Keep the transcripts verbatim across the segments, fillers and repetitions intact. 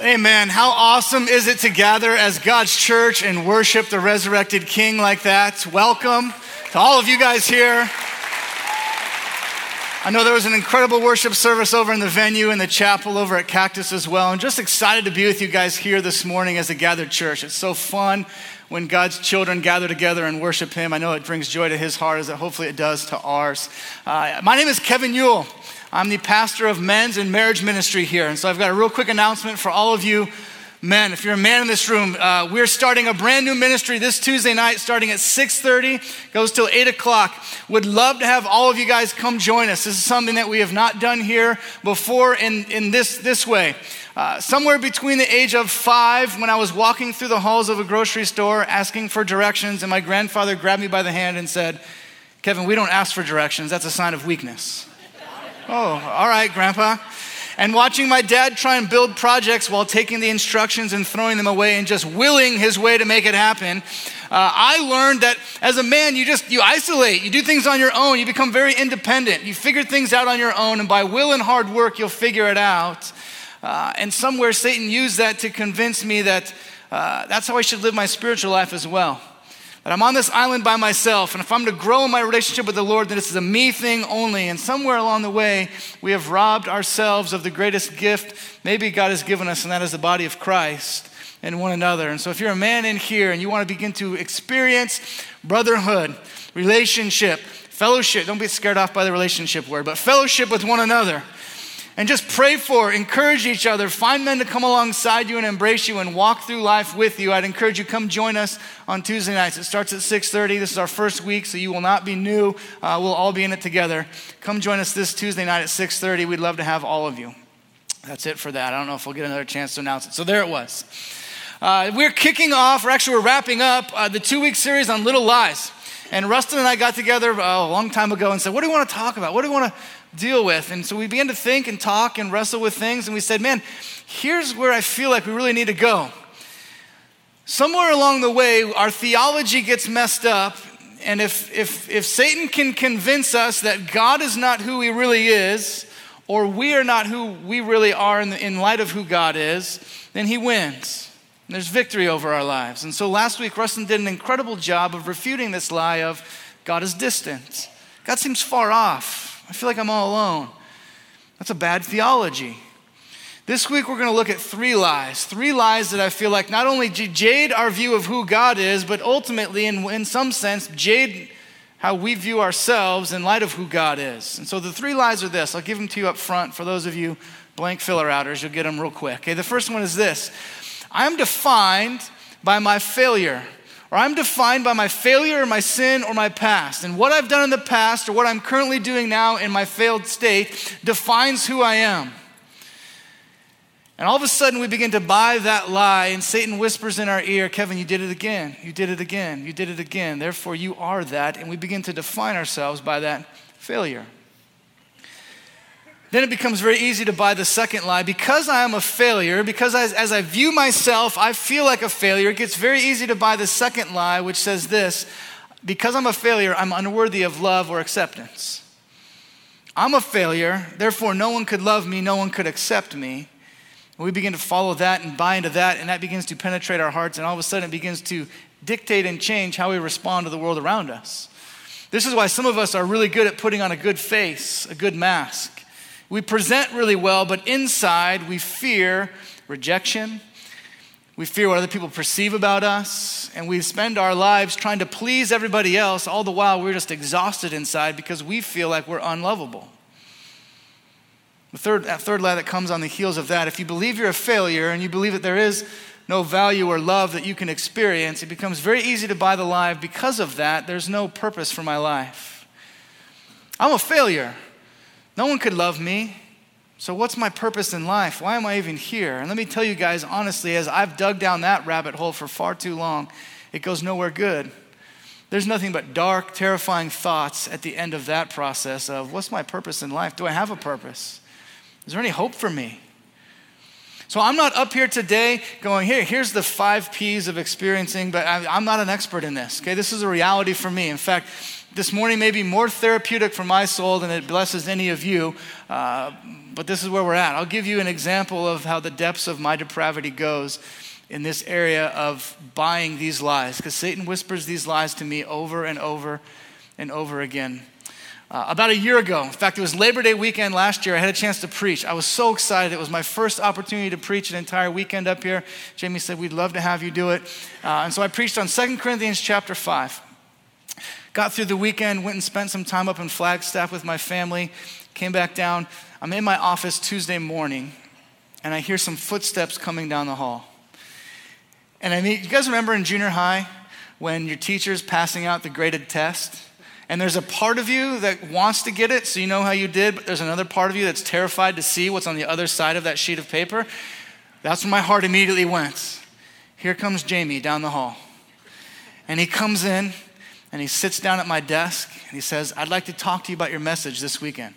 Amen. How awesome is it to gather as God's church and worship the resurrected King like that? Welcome to all of you guys here. I know there was an incredible worship service over in the venue and the chapel over at Cactus as well. I'm just excited to be with you guys here this morning as a gathered church. It's so fun when God's children gather together and worship Him. I know it brings joy to His heart, as it hopefully it does to ours. Uh, my name is Kevin Yule. I'm the pastor of men's and marriage ministry here. And so I've got a real quick announcement for all of you men. If you're a man in this room, uh, we're starting a brand new ministry this Tuesday night, starting at six thirty, goes till eight o'clock. Would love to have all of you guys come join us. This is something that we have not done here before in, in this, this way. Uh, somewhere between the age of five, when I was walking through the halls of a grocery store asking for directions, and my grandfather grabbed me by the hand and said, "Kevin, we don't ask for directions. That's a sign of weakness." Oh, all right, Grandpa. And watching my dad try and build projects while taking the instructions and throwing them away and just willing his way to make it happen, uh, I learned that as a man, you just, you isolate, you do things on your own, you become very independent, you figure things out on your own, and by will and hard work, you'll figure it out. Uh, and somewhere Satan used that to convince me that uh, that's how I should live my spiritual life as well. That I'm on this island by myself, and if I'm to grow in my relationship with the Lord, then this is a me thing only. And somewhere along the way, we have robbed ourselves of the greatest gift maybe God has given us, and that is the body of Christ and one another. And so if you're a man in here and you want to begin to experience brotherhood, relationship, fellowship, don't be scared off by the relationship word, but fellowship with one another, and just pray for, encourage each other, find men to come alongside you and embrace you and walk through life with you, I'd encourage you, come join us on Tuesday nights. It starts at six thirty. This is our first week, so you will not be new. Uh, we'll all be in it together. Come join us this Tuesday night at six thirty. We'd love to have all of you. That's it for that. I don't know if we'll get another chance to announce it. So there it was. Uh, we're kicking off, or actually we're wrapping up, uh, the two-week series on Little Lies. And Rustin and I got together uh, a long time ago and said, what do we want to talk about? What do we want to deal with? And so we began to think and talk and wrestle with things, and we said, man, here's where I feel like we really need to go. Somewhere along the way, our theology gets messed up, and if if if Satan can convince us that God is not who He really is, or we are not who we really are in, the, in light of who God is, then he wins. And there's victory over our lives. And so last week, Rustin did an incredible job of refuting this lie of God is distant. God seems far off. I feel like I'm all alone. That's a bad theology. This week, we're going to look at three lies, three lies that I feel like not only jade our view of who God is, but ultimately, in, in some sense, jade how we view ourselves in light of who God is. And so the three lies are this. I'll give them to you up front. For those of you blank filler outers, you'll get them real quick. Okay, the first one is this. I'm defined by my failure. Or I'm defined by my failure or my sin or my past. And what I've done in the past or what I'm currently doing now in my failed state defines who I am. And all of a sudden we begin to buy that lie, and Satan whispers in our ear, Kevin, you did it again, you did it again, you did it again. Therefore you are that, and we begin to define ourselves by that failure. Then it becomes very easy to buy the second lie. Because I am a failure, because I, as I view myself, I feel like a failure, it gets very easy to buy the second lie, which says this: because I'm a failure, I'm unworthy of love or acceptance. I'm a failure, therefore no one could love me, no one could accept me. And we begin to follow that and buy into that, and that begins to penetrate our hearts, and all of a sudden it begins to dictate and change how we respond to the world around us. This is why some of us are really good at putting on a good face, a good mask. We present really well, but inside we fear rejection. We fear what other people perceive about us. And we spend our lives trying to please everybody else. All the while, we're just exhausted inside because we feel like we're unlovable. The third, that third lie that comes on the heels of that, if you believe you're a failure and you believe that there is no value or love that you can experience, it becomes very easy to buy the lie, because of that, there's no purpose for my life. I'm a failure. No one could love me, so what's my purpose in life? Why am I even here? And let me tell you guys, honestly, as I've dug down that rabbit hole for far too long, it goes nowhere good. There's nothing but dark, terrifying thoughts at the end of that process of, what's my purpose in life? Do I have a purpose? Is there any hope for me? So I'm not up here today going, here, here's the five P's of experiencing, but I, I'm not an expert in this, okay? This is a reality for me. In fact, this morning may be more therapeutic for my soul than it blesses any of you, uh, but this is where we're at. I'll give you an example of how the depths of my depravity goes in this area of buying these lies, because Satan whispers these lies to me over and over and over again. Uh, about a year ago, in fact, it was Labor Day weekend last year, I had a chance to preach. I was so excited. It was my first opportunity to preach an entire weekend up here. Jamie said, we'd love to have you do it. Uh, and so I preached on Second Corinthians chapter five. Got through the weekend, went and spent some time up in Flagstaff with my family, came back down. I'm in my office Tuesday morning, and I hear some footsteps coming down the hall. And I mean, you guys remember in junior high when your teacher's passing out the graded test? And there's a part of you that wants to get it, so you know how you did, but there's another part of you that's terrified to see what's on the other side of that sheet of paper. That's where my heart immediately went. Here comes Jamie down the hall. And he comes in, and he sits down at my desk, and he says, I'd like to talk to you about your message this weekend.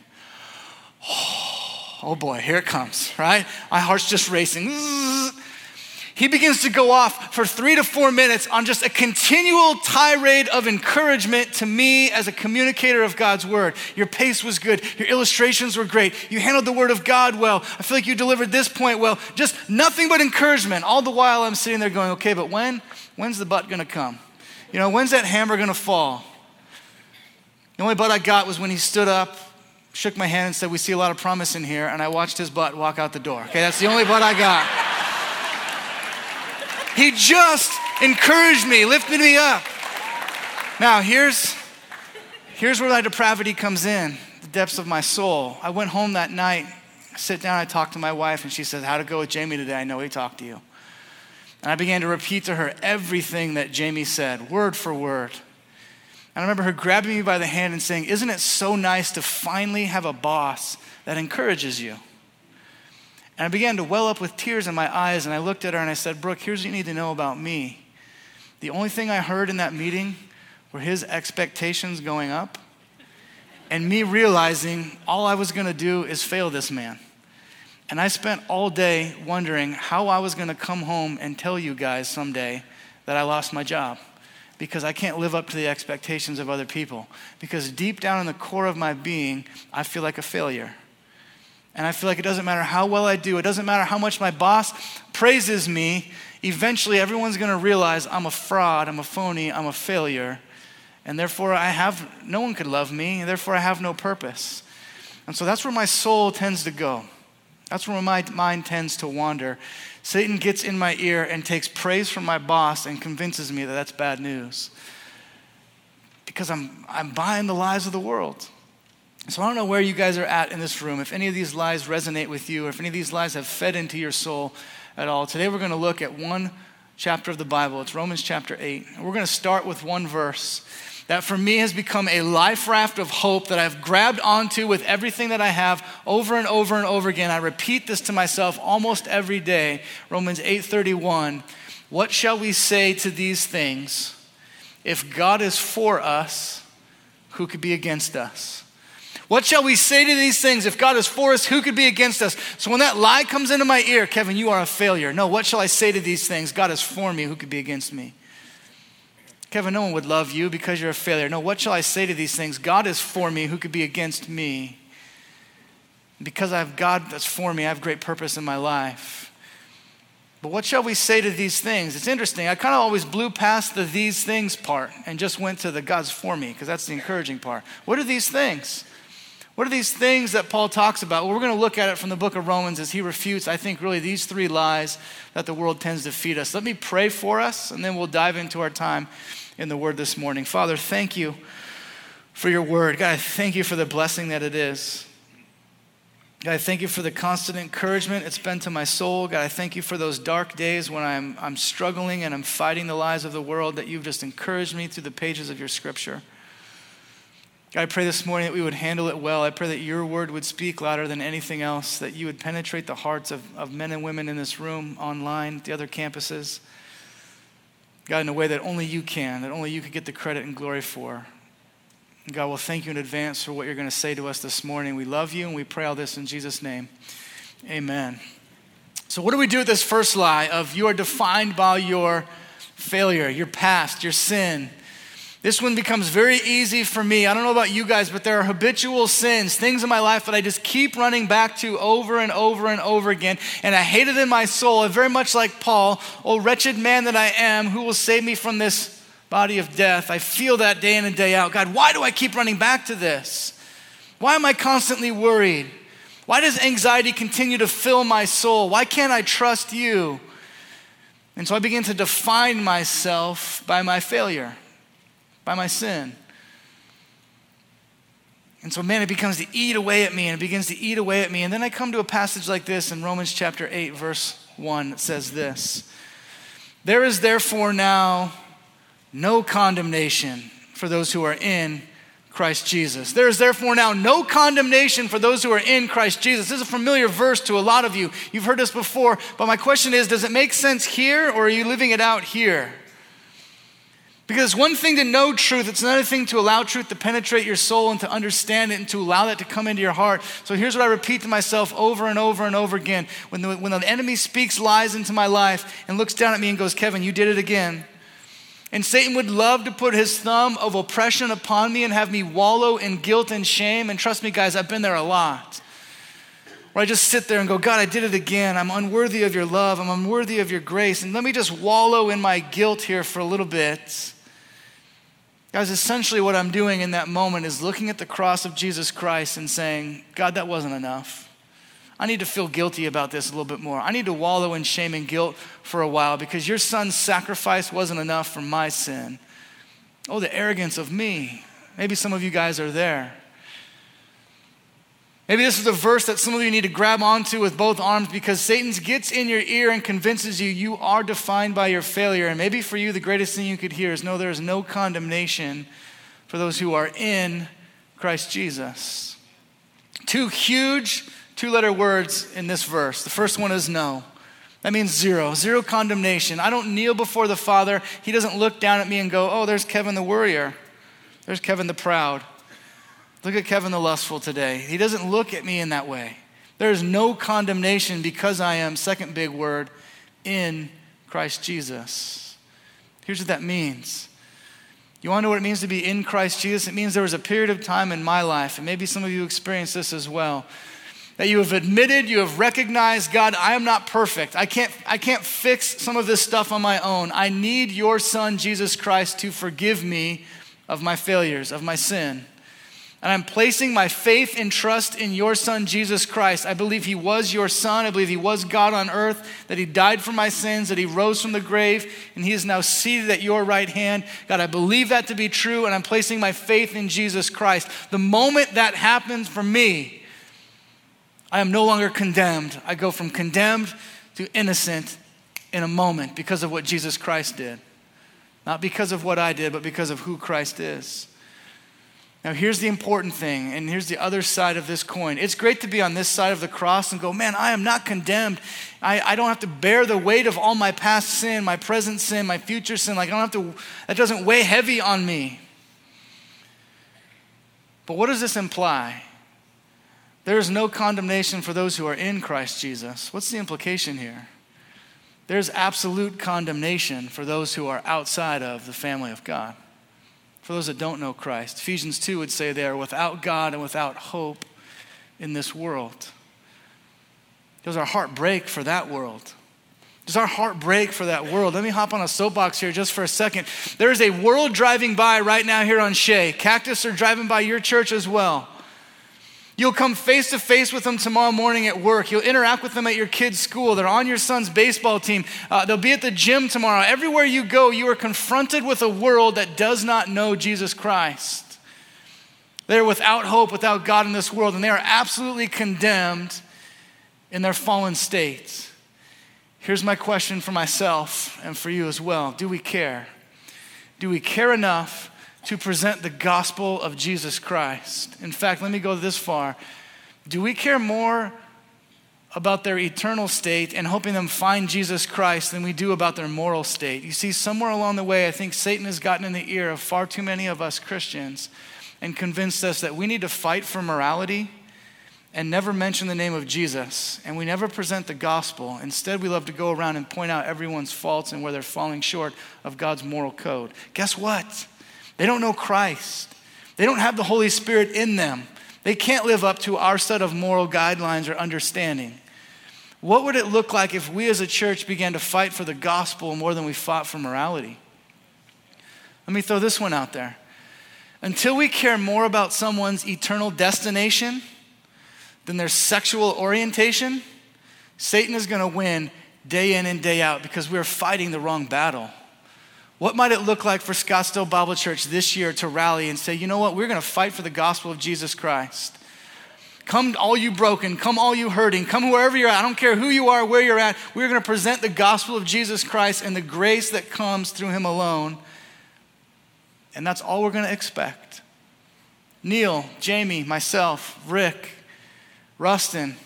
Oh, oh boy, here it comes, right? My heart's just racing. He begins to go off for three to four minutes on just a continual tirade of encouragement to me as a communicator of God's word. Your pace was good. Your illustrations were great. You handled the word of God well. I feel like you delivered this point well. Just nothing but encouragement. All the while I'm sitting there going, okay, but when? When's the butt going to come? You know, when's that hammer going to fall? The only butt I got was when he stood up, shook my hand and said, we see a lot of promise in here. And I watched his butt walk out the door. Okay, that's the only butt I got. He just encouraged me, lifted me up. Now, here's, here's where my depravity comes in, the depths of my soul. I went home that night, I sit down, I talked to my wife, and she says, how'd it go with Jamie today? I know he talked to you. And I began to repeat to her everything that Jamie said, word for word. And I remember her grabbing me by the hand and saying, isn't it so nice to finally have a boss that encourages you? And I began to well up with tears in my eyes, and I looked at her and I said, Brooke, here's what you need to know about me. The only thing I heard in that meeting were his expectations going up and me realizing all I was going to do is fail this man. And I spent all day wondering how I was going to come home and tell you guys someday that I lost my job because I can't live up to the expectations of other people, because deep down in the core of my being, I feel like a failure. And I feel like it doesn't matter how well I do. It doesn't matter how much my boss praises me. Eventually, everyone's going to realize I'm a fraud, I'm a phony, I'm a failure. And therefore, I have, no one could love me. And therefore, I have no purpose. And so that's where my soul tends to go. That's where my mind tends to wander. Satan gets in my ear and takes praise from my boss and convinces me that that's bad news. Because I'm, I'm buying the lies of the world. So I don't know where you guys are at in this room, if any of these lies resonate with you, or if any of these lies have fed into your soul at all. Today we're going to look at one chapter of the Bible. It's Romans chapter eight. And we're going to start with one verse that for me has become a life raft of hope that I've grabbed onto with everything that I have over and over and over again. I repeat this to myself almost every day. Romans eight thirty-one. What shall we say to these things? If God is for us, who could be against us? What shall we say to these things? If God is for us, who could be against us? So when that lie comes into my ear, Kevin, you are a failure. No, what shall I say to these things? God is for me, who could be against me? Kevin, no one would love you because you're a failure. No, what shall I say to these things? God is for me, who could be against me? Because I have God that's for me, I have great purpose in my life. But what shall we say to these things? It's interesting. I kind of always blew past the these things part and just went to the God's for me, because that's the encouraging part. What are these things? What are these things that Paul talks about? Well, we're going to look at it from the book of Romans as he refutes, I think, really these three lies that the world tends to feed us. Let me pray for us, and then we'll dive into our time in the Word this morning. Father, thank you for your Word. God, I thank you for the blessing that it is. God, I thank you for the constant encouragement it's been to my soul. God, I thank you for those dark days when I'm, I'm struggling and I'm fighting the lies of the world, that you've just encouraged me through the pages of your Scripture. God, I pray this morning that we would handle it well. I pray that your word would speak louder than anything else, that you would penetrate the hearts of, of men and women in this room, online, the other campuses. God, in a way that only you can, that only you can get the credit and glory for. And God, we'll thank you in advance for what you're going to say to us this morning. We love you, and we pray all this in Jesus' name. Amen. So what do we do with this first lie of you are defined by your failure, your past, your sin? This one becomes very easy for me. I don't know about you guys, but there are habitual sins, things in my life that I just keep running back to over and over and over again. And I hate it in my soul. I'm very much like Paul, oh, wretched man that I am, who will save me from this body of death? I feel that day in and day out. God, why do I keep running back to this? Why am I constantly worried? Why does anxiety continue to fill my soul? Why can't I trust you? And so I begin to define myself by my failure, by my sin. And so, man, it becomes to eat away at me, and it begins to eat away at me. And then I come to a passage like this in Romans chapter eight, verse one, that says this. There is therefore now no condemnation for those who are in Christ Jesus. There is therefore now no condemnation for those who are in Christ Jesus. This is a familiar verse to a lot of you. You've heard this before, but my question is, does it make sense here, or are you living it out here? Because it's one thing to know truth, it's another thing to allow truth to penetrate your soul and to understand it and to allow that to come into your heart. So here's what I repeat to myself over and over and over again. When the, when the enemy speaks lies into my life and looks down at me and goes, Kevin, you did it again. And Satan would love to put his thumb of oppression upon me and have me wallow in guilt and shame. And trust me, guys, I've been there a lot. Where I just sit there and go, God, I did it again. I'm unworthy of your love. I'm unworthy of your grace. And let me just wallow in my guilt here for a little bit. Guys, essentially what I'm doing in that moment is looking at the cross of Jesus Christ and saying, God, that wasn't enough. I need to feel guilty about this a little bit more. I need to wallow in shame and guilt for a while because your son's sacrifice wasn't enough for my sin. Oh, the arrogance of me. Maybe some of you guys are there. Maybe this is a verse that some of you need to grab onto with both arms because Satan gets in your ear and convinces you you are defined by your failure. And maybe for you, the greatest thing you could hear is, no, there is no condemnation for those who are in Christ Jesus. Two huge two-letter words in this verse. The first one is no. That means zero, zero condemnation. I don't kneel before the Father. He doesn't look down at me and go, oh, there's Kevin the worrier. There's Kevin the proud. Look at Kevin the lustful today. He doesn't look at me in that way. There is no condemnation because I am, second big word, in Christ Jesus. Here's what that means. You want to know what it means to be in Christ Jesus? It means there was a period of time in my life, and maybe some of you experienced this as well, that you have admitted, you have recognized, God, I am not perfect. I can't, I can't fix some of this stuff on my own. I need your son, Jesus Christ, to forgive me of my failures, of my sin. And I'm placing my faith and trust in your son, Jesus Christ. I believe he was your son. I believe he was God on earth, that he died for my sins, that he rose from the grave, and he is now seated at your right hand. God, I believe that to be true, and I'm placing my faith in Jesus Christ. The moment that happens for me, I am no longer condemned. I go from condemned to innocent in a moment because of what Jesus Christ did. Not because of what I did, but because of who Christ is. Now here's the important thing, and here's the other side of this coin. It's great to be on this side of the cross and go, man, I am not condemned. I, I don't have to bear the weight of all my past sin, my present sin, my future sin. Like I don't have to, that doesn't weigh heavy on me. But what does this imply? There is no condemnation for those who are in Christ Jesus. What's the implication here? There's absolute condemnation for those who are outside of the family of God, for those that don't know Christ. Ephesians two would say they are without God and without hope in this world. Does our heart break for that world? Does our heart break for that world? Let me hop on a soapbox here just for a second. There is a world driving by right now here on Shea. Cactus are driving by your church as well. You'll come face to face with them tomorrow morning at work. You'll interact with them at your kid's school. They're on your son's baseball team. Uh, they'll be at the gym tomorrow. Everywhere you go, you are confronted with a world that does not know Jesus Christ. They're without hope, without God in this world, and they are absolutely condemned in their fallen state. Here's my question for myself and for you as well. Do we care? Do we care enough to present the gospel of Jesus Christ? In fact, let me go this far. Do we care more about their eternal state and helping them find Jesus Christ than we do about their moral state. You see, somewhere along the way, I think Satan has gotten in the ear of far too many of us Christians and convinced us that we need to fight for morality and never mention the name of Jesus, and we never present the gospel. Instead, we love to go around and point out everyone's faults and where they're falling short of God's moral code. Guess what? They don't know Christ. They don't have the Holy Spirit in them. They can't live up to our set of moral guidelines or understanding. What would it look like if we as a church began to fight for the gospel more than we fought for morality? Let me throw this one out there. Until we care more about someone's eternal destination than their sexual orientation, Satan is going to win day in and day out because we're fighting the wrong battle. What might it look like for Scottsdale Bible Church this year to rally and say, you know what, we're going to fight for the gospel of Jesus Christ. Come all you broken, come all you hurting, come wherever you're at. I don't care who you are, where you're at. We're going to present the gospel of Jesus Christ and the grace that comes through him alone. And that's all we're going to expect. Neil, Jamie, myself, Rick, Rustin,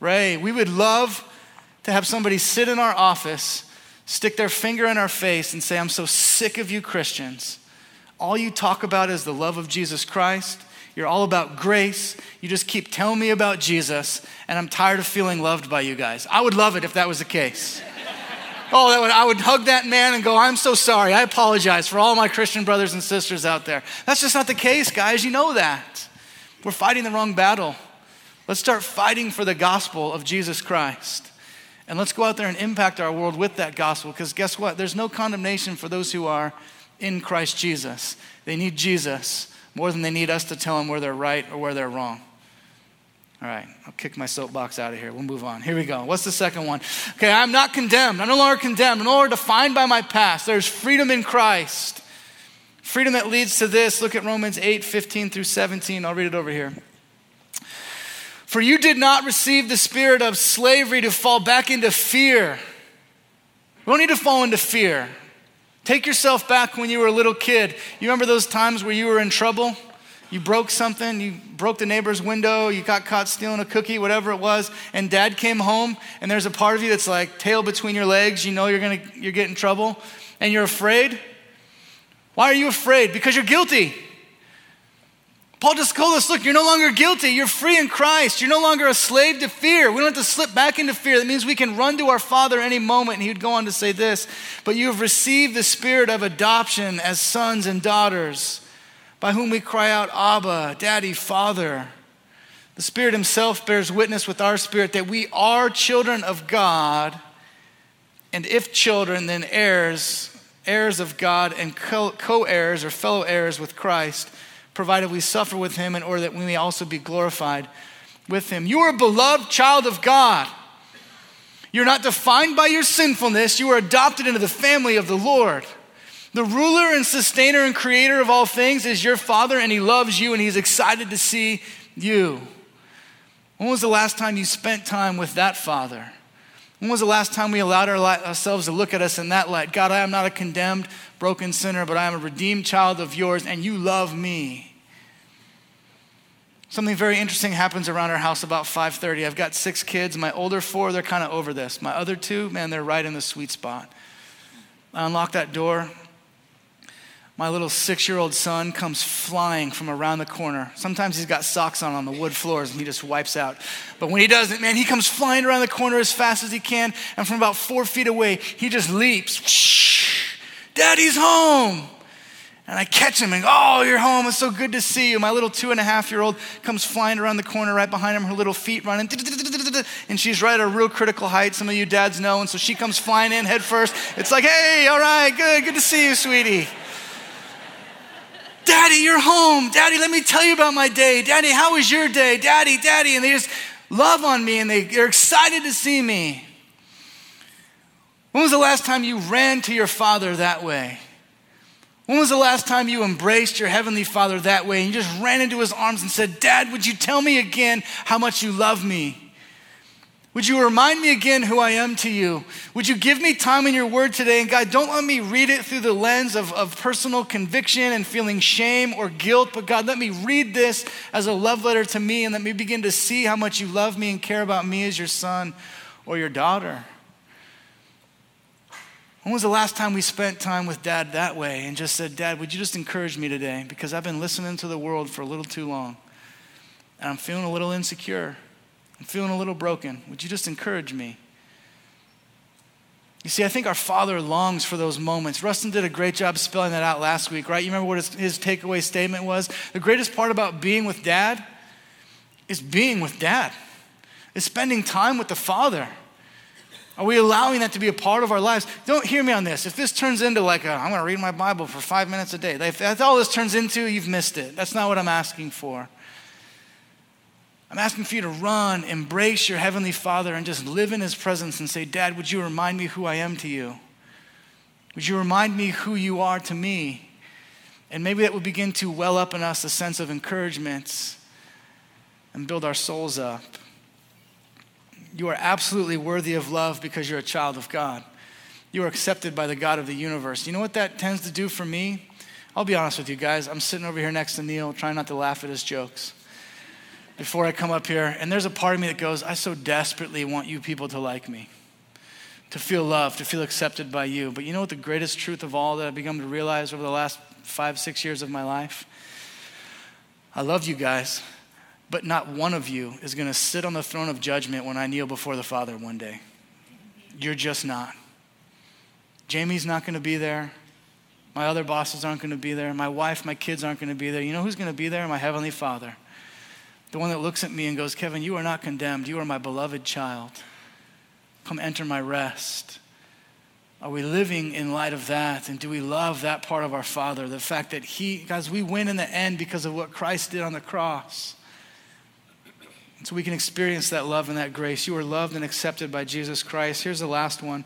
Ray, we would love to have somebody sit in our office, stick their finger in our face and say, I'm so sick of you Christians. All you talk about is the love of Jesus Christ. You're all about grace. You just keep telling me about Jesus, and I'm tired of feeling loved by you guys. I would love it if that was the case. Oh, that would, I would hug that man and go, I'm so sorry. I apologize for all my Christian brothers and sisters out there. That's just not the case, guys. You know that. We're fighting the wrong battle. Let's start fighting for the gospel of Jesus Christ. And let's go out there and impact our world with that gospel, because guess what? There's no condemnation for those who are in Christ Jesus. They need Jesus more than they need us to tell them where they're right or where they're wrong. All right, I'll kick my soapbox out of here. We'll move on. Here we go. What's the second one? Okay, I'm not condemned. I'm no longer condemned. I'm no longer defined by my past. There's freedom in Christ. Freedom that leads to this. Look at Romans eight, fifteen through seventeen. I'll read it over here. For you did not receive the spirit of slavery to fall back into fear. We don't need to fall into fear. Take yourself back when you were a little kid. You remember those times where you were in trouble? You broke something, you broke the neighbor's window, you got caught stealing a cookie, whatever it was, and dad came home, and there's a part of you that's like tail between your legs, you know you're gonna you're getting in trouble, and you're afraid. Why are you afraid? Because you're guilty. Paul just told us, look, you're no longer guilty. You're free in Christ. You're no longer a slave to fear. We don't have to slip back into fear. That means we can run to our Father any moment. And he would go on to say this, but you have received the spirit of adoption as sons and daughters, by whom we cry out, Abba, Daddy, Father. The Spirit himself bears witness with our spirit that we are children of God, and if children, then heirs, heirs of God and co-heirs or fellow heirs with Christ, provided we suffer with him in order that we may also be glorified with him. You are a beloved child of God. You're not defined by your sinfulness. You are adopted into the family of the Lord. The ruler and sustainer and creator of all things is your Father, and he loves you, and he's excited to see you. When was the last time you spent time with that Father? When was the last time we allowed our light, ourselves to look at us in that light? God, I am not a condemned, broken sinner, but I am a redeemed child of yours, and you love me. Something very interesting happens around our house about five thirty. I've got six kids. My older four, they're kind of over this. My other two, man, they're right in the sweet spot. I unlock that door. My little six-year-old son comes flying from around the corner. Sometimes he's got socks on on the wood floors and he just wipes out. But when he doesn't, man, he comes flying around the corner as fast as he can. And from about four feet away, he just leaps. Shh, Daddy's home. And I catch him and go, oh, you're home. It's so good to see you. My little two and a half-year-old comes flying around the corner right behind him, her little feet running. And she's right at a real critical height. Some of you dads know. And so she comes flying in head first. It's like, hey, all right, good. Good to see you, sweetie. Daddy, you're home. Daddy, let me tell you about my day. Daddy, how was your day? Daddy, Daddy. And they just love on me and they, they're excited to see me. When was the last time you ran to your Father that way? When was the last time you embraced your Heavenly Father that way and you just ran into his arms and said, Dad, would you tell me again how much you love me? Would you remind me again who I am to you? Would you give me time in your word today? And God, don't let me read it through the lens of, of personal conviction and feeling shame or guilt. But God, let me read this as a love letter to me, and let me begin to see how much you love me and care about me as your son or your daughter. When was the last time we spent time with Dad that way and just said, Dad, would you just encourage me today? Because I've been listening to the world for a little too long, and I'm feeling a little insecure. I'm feeling a little broken. Would you just encourage me? You see, I think our Father longs for those moments. Rustin did a great job spelling that out last week, right? You remember what his, his takeaway statement was? The greatest part about being with Dad is being with Dad, is spending time with the Father. Are we allowing that to be a part of our lives? Don't hear me on this. If this turns into like, a, I'm going to read my Bible for five minutes a day, if that's all this turns into, you've missed it. That's not what I'm asking for. I'm asking for you to run, embrace your Heavenly Father, and just live in His presence and say, Dad, would you remind me who I am to you? Would you remind me who you are to me? And maybe that would begin to well up in us a sense of encouragement and build our souls up. You are absolutely worthy of love because you're a child of God. You are accepted by the God of the universe. You know what that tends to do for me? I'll be honest with you guys. I'm sitting over here next to Neil, trying not to laugh at his jokes before I come up here, and there's a part of me that goes, I so desperately want you people to like me, to feel loved, to feel accepted by you. But you know what the greatest truth of all that I've begun to realize over the last five, six years of my life? I love you guys, but not one of you is gonna sit on the throne of judgment when I kneel before the Father one day. You're just not. Jamie's not gonna be there. My other bosses aren't gonna be there. My wife, my kids aren't gonna be there. You know who's gonna be there? My Heavenly Father. The one that looks at me and goes, Kevin, you are not condemned. You are my beloved child. Come enter my rest. Are we living in light of that? And do we love that part of our Father? The fact that He, guys, we win in the end because of what Christ did on the cross. So we can experience that love and that grace. You are loved and accepted by Jesus Christ. Here's the last one.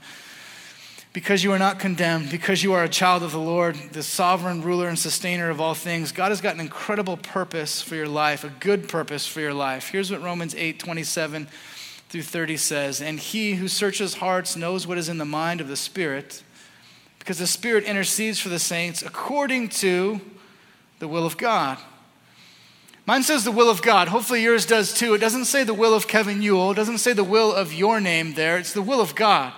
Because you are not condemned, because you are a child of the Lord, the sovereign ruler and sustainer of all things, God has got an incredible purpose for your life, a good purpose for your life. Here's what Romans eight, twenty-seven through thirty says, and He who searches hearts knows what is in the mind of the Spirit, because the Spirit intercedes for the saints according to the will of God. Mine says the will of God. Hopefully yours does too. It doesn't say the will of Kevin Yule. It doesn't say the will of your name there. It's the will of God.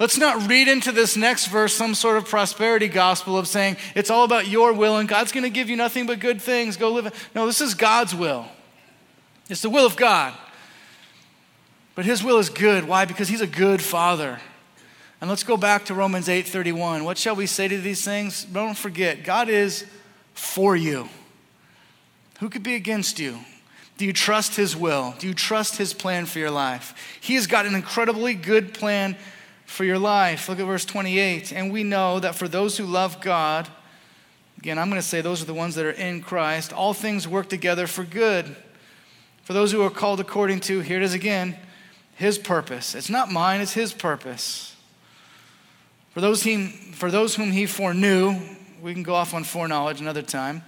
Let's not read into this next verse some sort of prosperity gospel of saying it's all about your will and God's going to give you nothing but good things. Go live it. No, this is God's will. It's the will of God. But His will is good. Why? Because He's a good Father. And let's go back to Romans eight thirty-one. What shall we say to these things? Don't forget, God is for you. Who could be against you? Do you trust His will? Do you trust His plan for your life? He has got an incredibly good plan for your life. Look at verse twenty-eight. And we know that for those who love God, again, I'm going to say those are the ones that are in Christ, all things work together for good. For those who are called according to, here it is again, His purpose. It's not mine, it's His purpose. For those, he, for those whom He foreknew, we can go off on foreknowledge another time,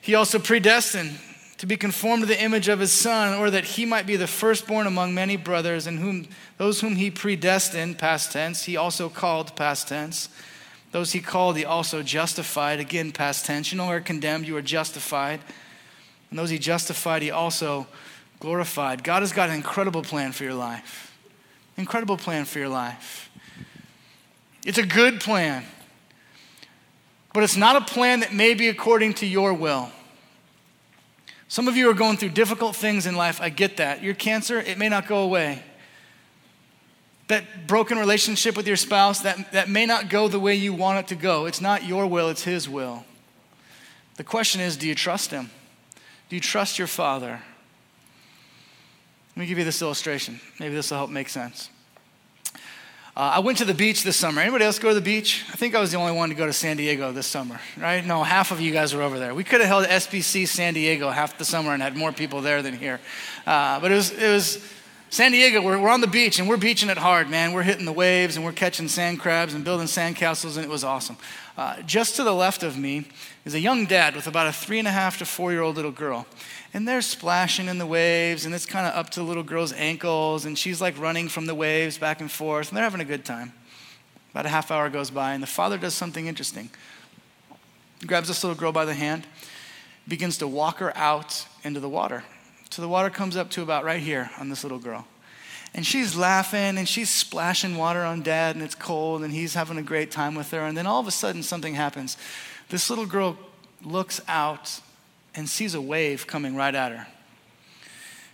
He also predestined to be conformed to the image of His Son, or that He might be the firstborn among many brothers, and whom those whom He predestined, past tense, He also called, past tense. Those He called, He also justified, again, past tense. You no longer condemned, you are justified. And those He justified, He also glorified. God has got an incredible plan for your life. Incredible plan for your life. It's a good plan, but it's not a plan that may be according to your will. Some of you are going through difficult things in life. I get that. Your cancer, it may not go away. That broken relationship with your spouse, that, that may not go the way you want it to go. It's not your will, it's His will. The question is, do you trust Him? Do you trust your Father? Let me give you this illustration. Maybe this will help make sense. Uh, I went to the beach this summer. Anybody else go to the beach? I think I was the only one to go to San Diego this summer, right? No, half of you guys were over there. We could have held S B C San Diego half the summer and had more people there than here. Uh, but it was it was San Diego, we're, we're on the beach, and we're beaching it hard, man. We're hitting the waves, and we're catching sand crabs and building sand castles, and it was awesome. Uh, just to the left of me is a young dad with about a three-and-a-half to four-year-old little girl. And they're splashing in the waves, and it's kind of up to the little girl's ankles, and she's like running from the waves back and forth, and they're having a good time. About a half hour goes by, and the father does something interesting. He grabs this little girl by the hand, begins to walk her out into the water. So the water comes up to about right here on this little girl. And she's laughing, and she's splashing water on Dad, and it's cold, and he's having a great time with her. And then all of a sudden, something happens. This little girl looks out and sees a wave coming right at her.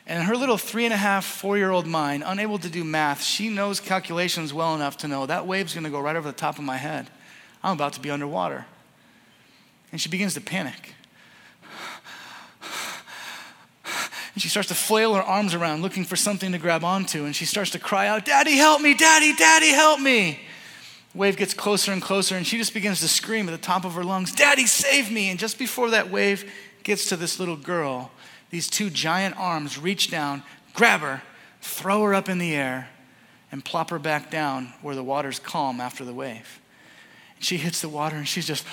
And her little three and a half, four-year-old mind, unable to do math, she knows calculations well enough to know that wave's going to go right over the top of my head. I'm about to be underwater. And she begins to panic. And she starts to flail her arms around, looking for something to grab onto. And she starts to cry out, "Daddy, help me! Daddy, Daddy, help me!" The wave gets closer and closer, and she just begins to scream at the top of her lungs, "Daddy, save me!" And just before that wave gets to this little girl, these two giant arms reach down, grab her, throw her up in the air, and plop her back down where the water's calm after the wave. And she hits the water, and she's just,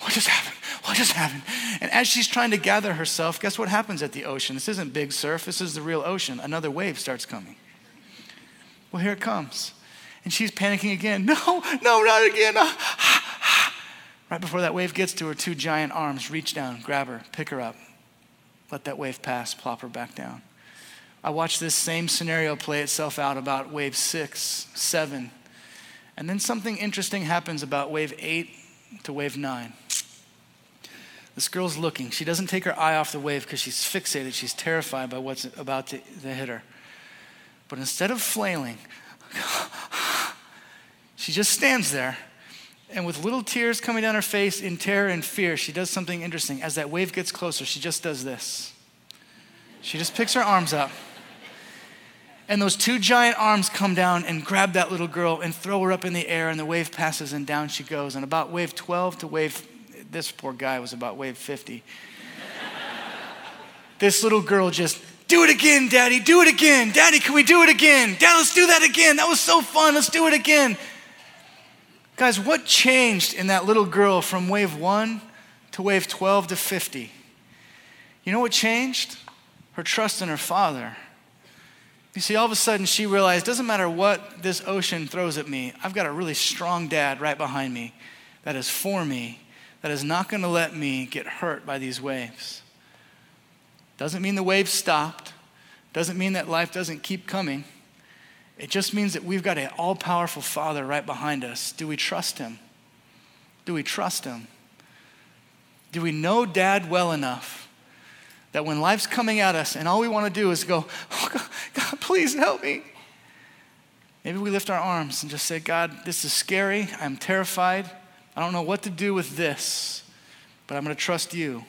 "What just happened? What just happened?" And as she's trying to gather herself, guess what happens at the ocean? This isn't big surf. This is the real ocean. Another wave starts coming. Well, here it comes. And she's panicking again. "No, no, not again." Right before that wave gets to her, two giant arms reach down, grab her, pick her up, let that wave pass, plop her back down. I watched this same scenario play itself out about wave six, seven, and then something interesting happens about wave eight to wave nine. This girl's looking. She doesn't take her eye off the wave because she's fixated. She's terrified by what's about to, to hit her. But instead of flailing, she just stands there. And with little tears coming down her face in terror and fear, she does something interesting. As that wave gets closer, she just does this. She just picks her arms up. And those two giant arms come down and grab that little girl and throw her up in the air, and the wave passes, and down she goes. And about wave twelve to wave, this poor guy was about wave fifty. This little girl just, "Do it again, Daddy, do it again. Daddy, can we do it again? Dad, let's do that again. That was so fun. Let's do it again." Guys, what changed in that little girl from wave one to wave twelve to fifty? You know what changed? Her trust in her father. You see, all of a sudden she realized, doesn't matter what this ocean throws at me, I've got a really strong dad right behind me that is for me, that is not going to let me get hurt by these waves. Doesn't mean the waves stopped. Doesn't mean that life doesn't keep coming. It just means that we've got an all-powerful Father right behind us. Do we trust Him? Do we trust Him? Do we know Dad well enough that when life's coming at us and all we want to do is go, "Oh God, God, please help me." Maybe we lift our arms and just say, "God, this is scary. I'm terrified. I don't know what to do with this, but I'm going to trust you.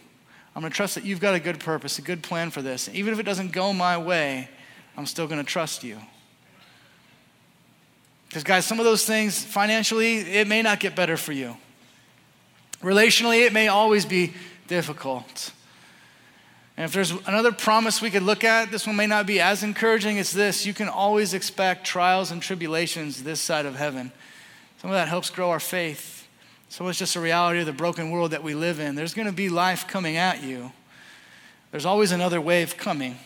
I'm going to trust that you've got a good purpose, a good plan for this. And even if it doesn't go my way, I'm still going to trust you." Because, guys, some of those things, financially, it may not get better for you. Relationally, it may always be difficult. And if there's another promise we could look at, this one may not be as encouraging. It's this: you can always expect trials and tribulations this side of heaven. Some of that helps grow our faith. Some of it's just a reality of the broken world that we live in. There's going to be life coming at you. There's always another wave coming.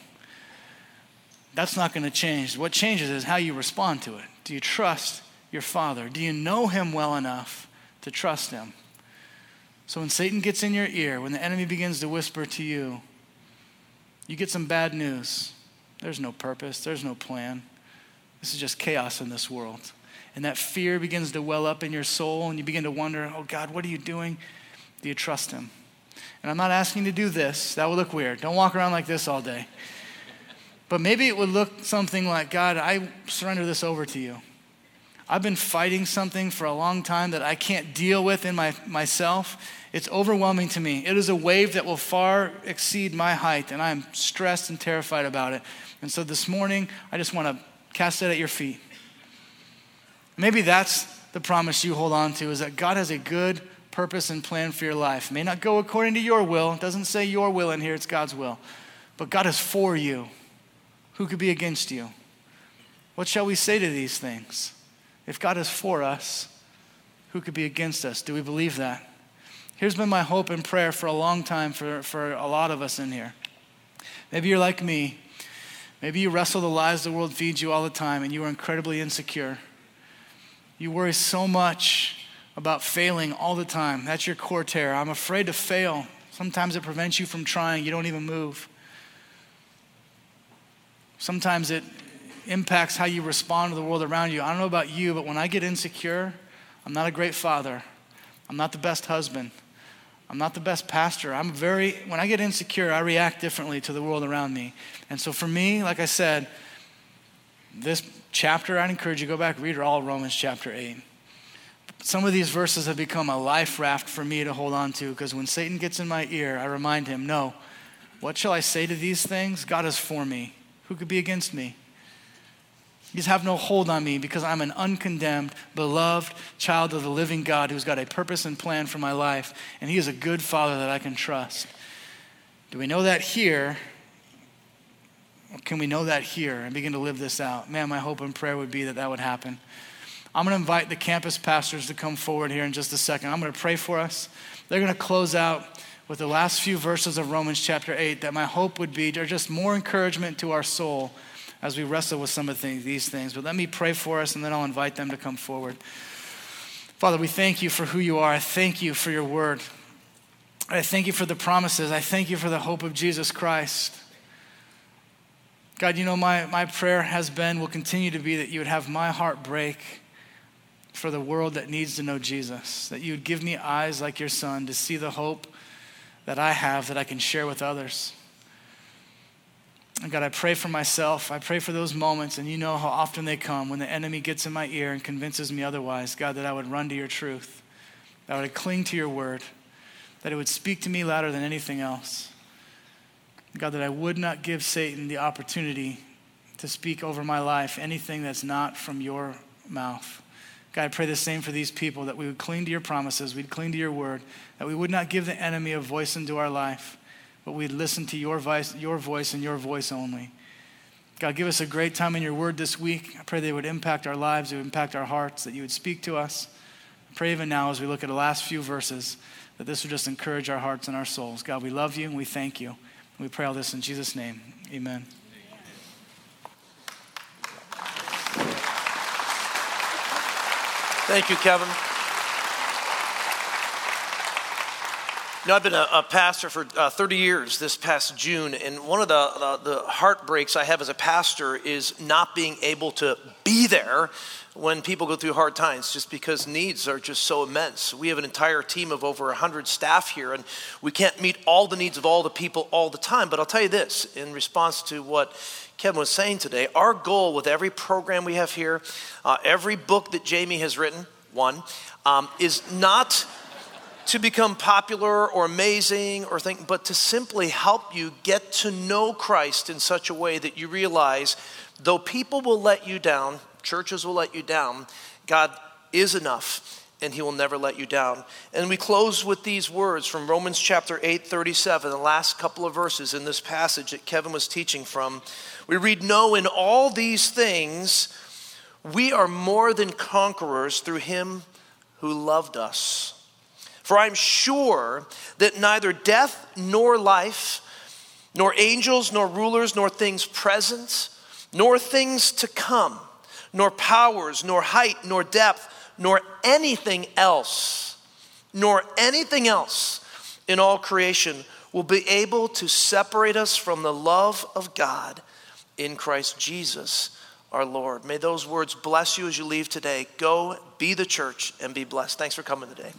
That's not going to change. What changes is how you respond to it. Do you trust your Father? Do you know Him well enough to trust Him? So when Satan gets in your ear, when the enemy begins to whisper to you, you get some bad news. There's no purpose. There's no plan. This is just chaos in this world. And that fear begins to well up in your soul, and you begin to wonder, "Oh God, what are you doing?" Do you trust Him? And I'm not asking you to do this. That would look weird. Don't walk around like this all day. But maybe it would look something like, "God, I surrender this over to you. I've been fighting something for a long time that I can't deal with in my, myself. It's overwhelming to me. It is a wave that will far exceed my height, and I am stressed and terrified about it. And so this morning, I just want to cast it at your feet." Maybe that's the promise you hold on to, is that God has a good purpose and plan for your life. It may not go according to your will. It doesn't say your will in here. It's God's will. But God is for you. Who could be against you? What shall we say to these things? If God is for us, who could be against us? Do we believe that? Here's been my hope and prayer for a long time for, for a lot of us in here. Maybe you're like me. Maybe you wrestle the lies the world feeds you all the time and you are incredibly insecure. You worry so much about failing all the time. That's your core terror. I'm afraid to fail. Sometimes it prevents you from trying. You don't even move. Sometimes it impacts how you respond to the world around you. I don't know about you, but when I get insecure, I'm not a great father. I'm not the best husband. I'm not the best pastor. I'm very, when I get insecure, I react differently to the world around me. And so for me, like I said, this chapter, I'd encourage you to go back, read all Romans chapter eight. Some of these verses have become a life raft for me to hold on to, because when Satan gets in my ear, I remind him, no, what shall I say to these things? God is for me. Who could be against me? These have no hold on me because I'm an uncondemned, beloved child of the living God who's got a purpose and plan for my life, and he is a good father that I can trust. Do we know that here? Or can we know that here and begin to live this out? Man, my hope and prayer would be that that would happen. I'm going to invite the campus pastors to come forward here in just a second. I'm going to pray for us. They're going to close out with the last few verses of Romans chapter eight that my hope would be are just more encouragement to our soul as we wrestle with some of these things. But let me pray for us, and then I'll invite them to come forward. Father, we thank you for who you are. I thank you for your word. I thank you for the promises. I thank you for the hope of Jesus Christ. God, you know, my, my prayer has been, will continue to be, that you would have my heart break for the world that needs to know Jesus, that you would give me eyes like your son to see the hope that I have that I can share with others. And God, I pray for myself. I pray for those moments, and you know how often they come when the enemy gets in my ear and convinces me otherwise. God, that I would run to your truth, that I would cling to your word, that it would speak to me louder than anything else. God, that I would not give Satan the opportunity to speak over my life anything that's not from your mouth. God, I pray the same for these people, that we would cling to your promises, we'd cling to your word, that we would not give the enemy a voice into our life, but we'd listen to your voice, your voice and your voice only. God, give us a great time in your word this week. I pray that it would impact our lives, it would impact our hearts, that you would speak to us. I pray even now as we look at the last few verses, that this would just encourage our hearts and our souls. God, we love you and we thank you. We pray all this in Jesus' name, amen. Thank you, Kevin. You know, I've been a, a pastor for uh, thirty years this past June, and one of the, uh, the heartbreaks I have as a pastor is not being able to be there when people go through hard times, just because needs are just so immense. We have an entire team of over one hundred staff here, and we can't meet all the needs of all the people all the time. But I'll tell you this, in response to what Kevin was saying today, our goal with every program we have here, uh, every book that Jamie has written, one, um, is not to become popular or amazing or think, but to simply help you get to know Christ in such a way that you realize, though people will let you down, churches will let you down, God is enough, and he will never let you down. And we close with these words from Romans chapter eight, thirty-seven, the last couple of verses in this passage that Kevin was teaching from. We read, no, in all these things, we are more than conquerors through him who loved us. For I'm sure that neither death nor life, nor angels, nor rulers, nor things present, nor things to come, nor powers, nor height, nor depth, nor anything else, nor anything else in all creation will be able to separate us from the love of God in Christ Jesus our Lord. May those words bless you as you leave today. Go be the church and be blessed. Thanks for coming today.